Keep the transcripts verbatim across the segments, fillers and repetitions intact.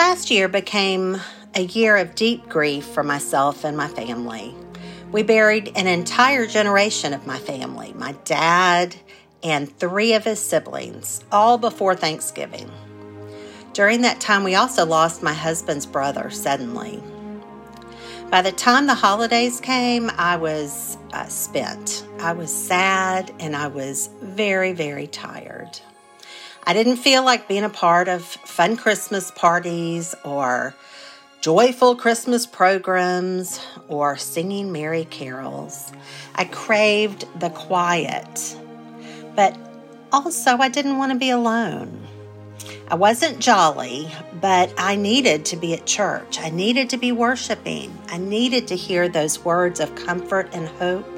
last year became a year of deep grief for myself and my family. We buried an entire generation of my family, my dad and three of his siblings, all before Thanksgiving. During that time, we also lost my husband's brother suddenly. By the time the holidays came, I was uh, spent. I was sad and I was very, very tired. I didn't feel like being a part of fun Christmas parties or joyful Christmas programs or singing merry carols. I craved the quiet, but also I didn't want to be alone. I wasn't jolly, but I needed to be at church. I needed to be worshiping. I needed to hear those words of comfort and hope,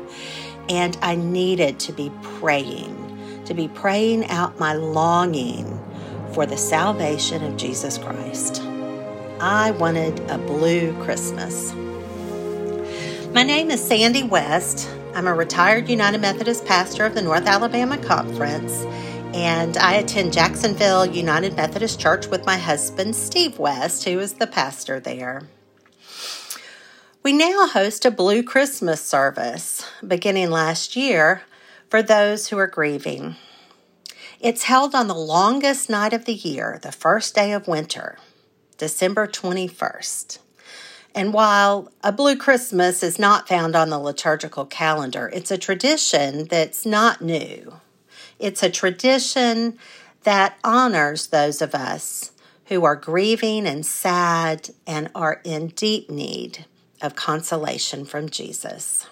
and I needed to be praying, to be praying out my longing for the salvation of Jesus Christ. I wanted a blue Christmas. My name is Sandy West. I'm a retired United Methodist pastor of the North Alabama Conference, and I attend Jacksonville United Methodist Church with my husband, Steve West, who is the pastor there. We now host a blue Christmas service beginning last year for those who are grieving. It's held on the longest night of the year, the first day of winter, December twenty-first. And while a blue Christmas is not found on the liturgical calendar, it's a tradition that's not new. It's a tradition that honors those of us who are grieving and sad and are in deep need of consolation from Jesus.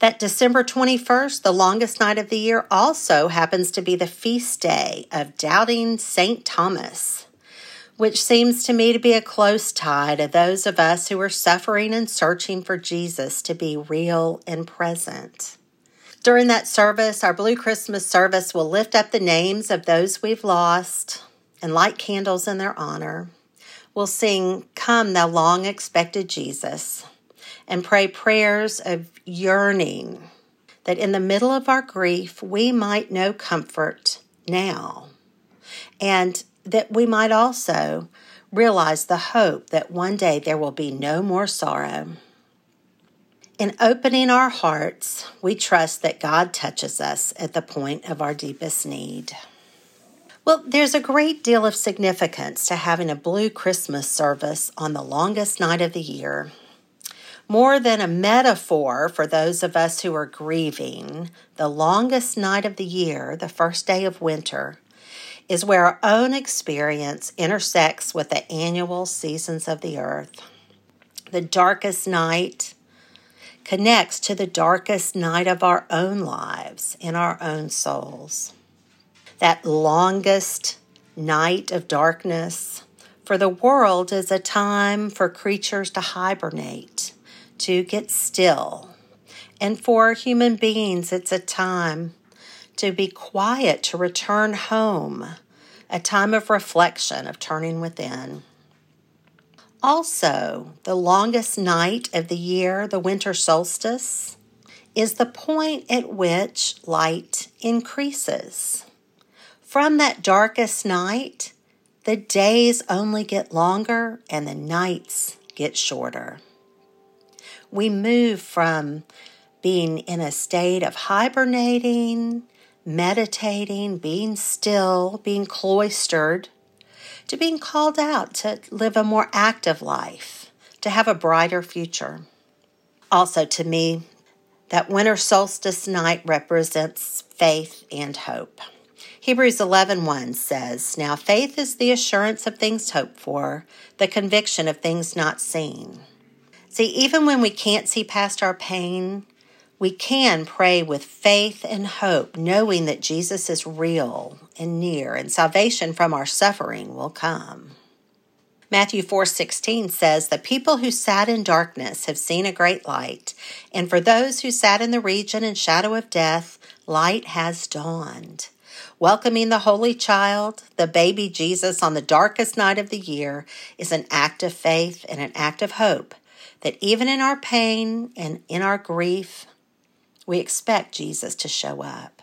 That December twenty-first, the longest night of the year, also happens to be the feast day of Doubting Saint Thomas, which seems to me to be a close tie to those of us who are suffering and searching for Jesus to be real and present. During that service, our Blue Christmas service will lift up the names of those we've lost and light candles in their honor. We'll sing, "Come Thou Long-Expected Jesus," and pray prayers of yearning that in the middle of our grief, we might know comfort now, and that we might also realize the hope that one day there will be no more sorrow. In opening our hearts, we trust that God touches us at the point of our deepest need. Well, there's a great deal of significance to having a blue Christmas service on the longest night of the year. More than a metaphor for those of us who are grieving, the longest night of the year, the first day of winter, is where our own experience intersects with the annual seasons of the earth. The darkest night connects to the darkest night of our own lives in our own souls. That longest night of darkness for the world is a time for creatures to hibernate, to get still. And for human beings, it's a time to be quiet, to return home, a time of reflection, of turning within. Also, the longest night of the year, the winter solstice, is the point at which light increases. From that darkest night, the days only get longer and the nights get shorter. We move from being in a state of hibernating, meditating, being still, being cloistered, to being called out to live a more active life, to have a brighter future. Also, to me, that winter solstice night represents faith and hope. Hebrews eleven one says, "Now faith is the assurance of things hoped for, the conviction of things not seen." See, even when we can't see past our pain, we can pray with faith and hope, knowing that Jesus is real and near, and salvation from our suffering will come. Matthew four sixteen says, "The people who sat in darkness have seen a great light, and for those who sat in the region and shadow of death, light has dawned." Welcoming the Holy Child, the baby Jesus, on the darkest night of the year is an act of faith and an act of hope that even in our pain and in our grief, we expect Jesus to show up.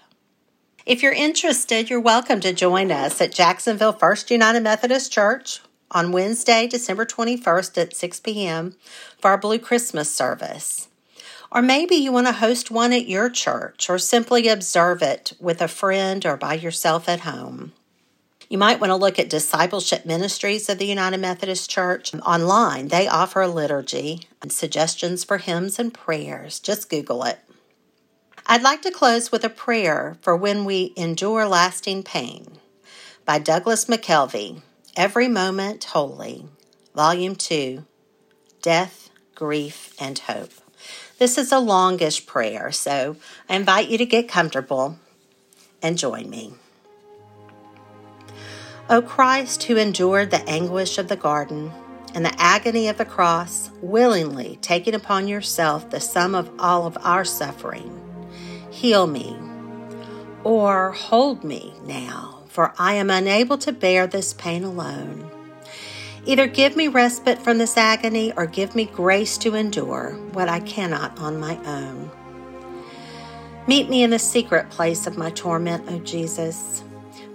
If you're interested, you're welcome to join us at Jacksonville First United Methodist Church. on Wednesday, December twenty-first at six p.m. for our Blue Christmas service. Or maybe you want to host one at your church or simply observe it with a friend or by yourself at home. You might want to look at Discipleship Ministries of the United Methodist Church online. They offer a liturgy and suggestions for hymns and prayers. Just Google it. I'd like to close with a prayer for when we endure lasting pain by Douglas McKelvey, Every Moment Holy, Volume two, Death, Grief, and Hope. This is a longish prayer, so I invite you to get comfortable and join me. O Christ, who endured the anguish of the garden and the agony of the cross, willingly taking upon yourself the sum of all of our suffering, heal me, or hold me now, for I am unable to bear this pain alone. Either give me respite from this agony or give me grace to endure what I cannot on my own. Meet me in the secret place of my torment, O Jesus,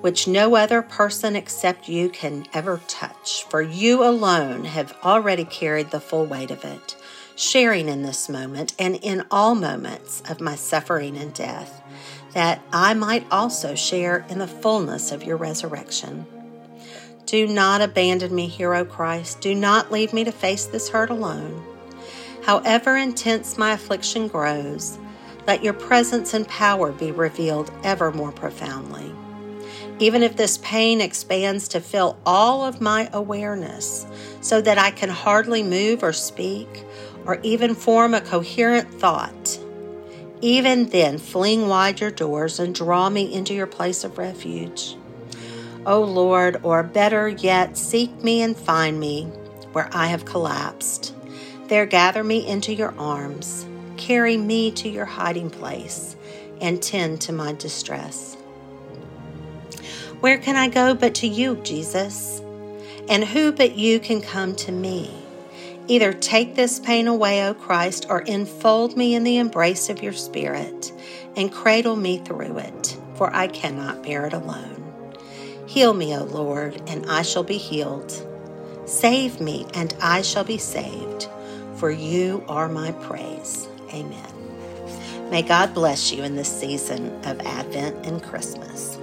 which no other person except you can ever touch, for you alone have already carried the full weight of it, sharing in this moment and in all moments of my suffering and death, that I might also share in the fullness of your resurrection. Do not abandon me here, O Christ. Do not leave me to face this hurt alone. However intense my affliction grows, let your presence and power be revealed ever more profoundly. Even if this pain expands to fill all of my awareness so that I can hardly move or speak or even form a coherent thought, even then fling wide your doors and draw me into your place of refuge. O Lord, or better yet, seek me and find me where I have collapsed. There gather me into your arms, carry me to your hiding place, and tend to my distress. Where can I go but to you, Jesus? And who but you can come to me? Either take this pain away, O Christ, or enfold me in the embrace of your Spirit and cradle me through it, for I cannot bear it alone. Heal me, O Lord, and I shall be healed. Save me, and I shall be saved, for you are my praise. Amen. May God bless you in this season of Advent and Christmas.